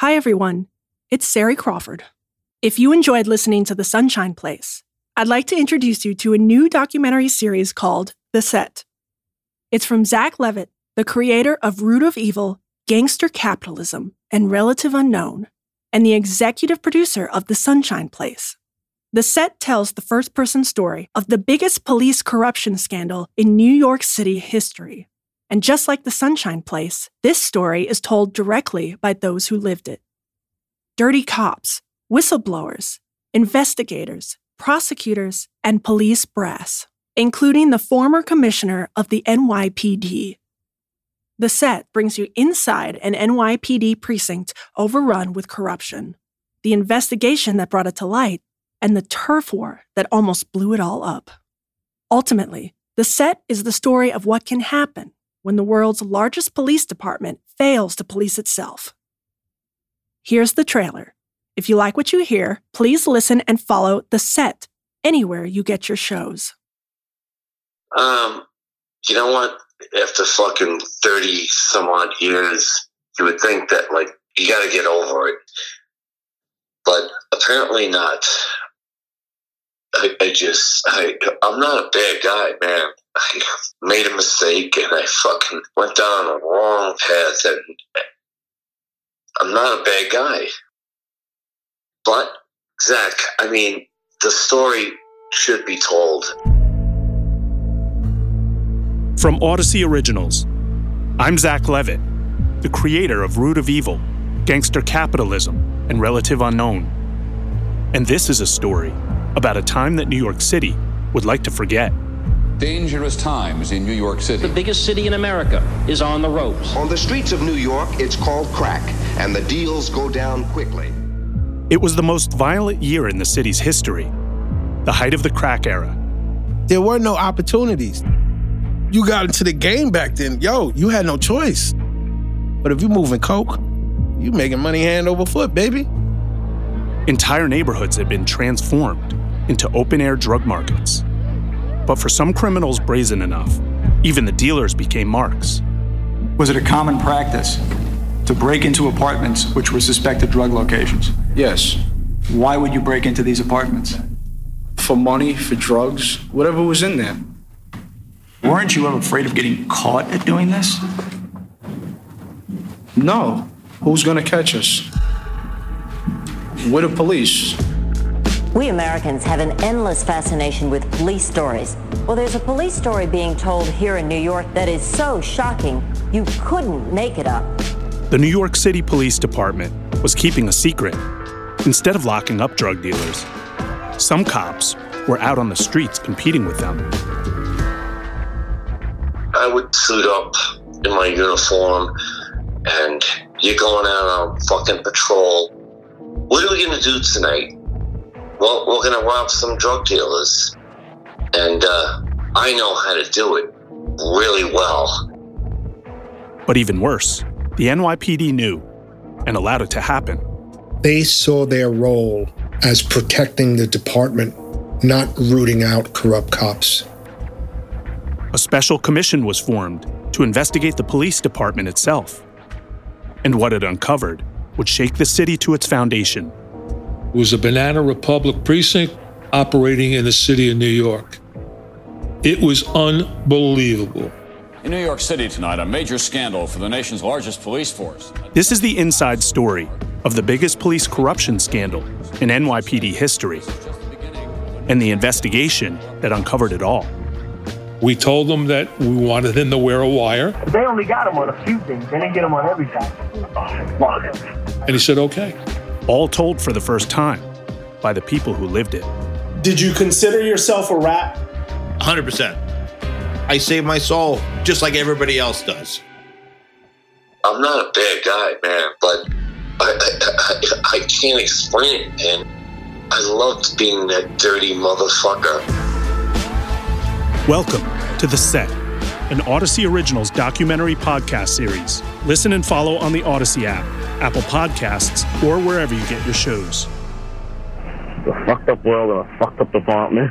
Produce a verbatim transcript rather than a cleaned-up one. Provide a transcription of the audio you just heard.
Hi, everyone. It's Sari Crawford. If you enjoyed listening to The Sunshine Place, I'd like to introduce you to a new documentary series called The Set. It's from Zach Levitt, the creator of Root of Evil, Gangster Capitalism, and Relative Unknown, and the executive producer of The Sunshine Place. The Set tells the first-person story of the biggest police corruption scandal in New York City history. And just like The Sunshine Place, this story is told directly by those who lived it. Dirty cops, whistleblowers, investigators, prosecutors, and police brass, including the former commissioner of the N Y P D. The Set brings you inside an N Y P D precinct overrun with corruption, the investigation that brought it to light, and the turf war that almost blew it all up. Ultimately, The Set is the story of what can happen when the world's largest police department fails to police itself. Here's the trailer. If you like what you hear, please listen and follow The Set anywhere you get your shows. Um, you know what? After fucking thirty some odd years, you would think that, like, you gotta get over it. But apparently not. I, I just, I, I'm not a bad guy, man. I made a mistake and I fucking went down a wrong path, and I'm not a bad guy. But, Zach, I mean, the story should be told. From Audacy Originals, I'm Zach Levitt, the creator of Root of Evil, Gangster Capitalism, and Relative Unknown. And this is a story about a time that New York City would like to forget. Dangerous times in New York City. The biggest city in America is on the ropes. On the streets of New York, it's called crack, and the deals go down quickly. It was the most violent year in the city's history, the height of the crack era. There were no opportunities. You got into the game back then, yo, you had no choice. But if you moving coke, you making money hand over foot, baby. Entire neighborhoods had been transformed into open-air drug markets. But for some criminals brazen enough, even the dealers became marks. Was it a common practice to break into apartments which were suspected drug locations? Yes. Why would you break into these apartments? For money, for drugs, whatever was in there. Weren't you ever afraid of getting caught at doing this? No. Who's gonna catch us? We're the police. We Americans have an endless fascination with police stories. Well, there's a police story being told here in New York that is so shocking, you couldn't make it up. The New York City Police Department was keeping a secret. Instead of locking up drug dealers, some cops were out on the streets competing with them. I would suit up in my uniform, and you're going out on fucking patrol. What are we going to do tonight? Well, we're going to rob some drug dealers. And uh, I know how to do it really well. But even worse, the N Y P D knew and allowed it to happen. They saw their role as protecting the department, not rooting out corrupt cops. A special commission was formed to investigate the police department itself. And what it uncovered would shake the city to its foundation. It was a Banana Republic precinct operating in the city of New York. It was unbelievable. In New York City tonight, a major scandal for the nation's largest police force. This is the inside story of the biggest police corruption scandal in N Y P D history, and the investigation that uncovered it all. We told them that we wanted them to wear a wire. They only got him on a few things. They didn't get him on everything. Oh, fuck. And he said, okay. All told for the first time by the people who lived it. Did you consider yourself a rat? one hundred percent. I save my soul just like everybody else does. I'm not a bad guy, man, but I, I, I, I can't explain it, man. I loved being that dirty motherfucker. Welcome to The Set, an Odyssey Originals documentary podcast series. Listen and follow on the Odyssey app, Apple Podcasts, or wherever you get your shows. It's a fucked up world and a fucked up department.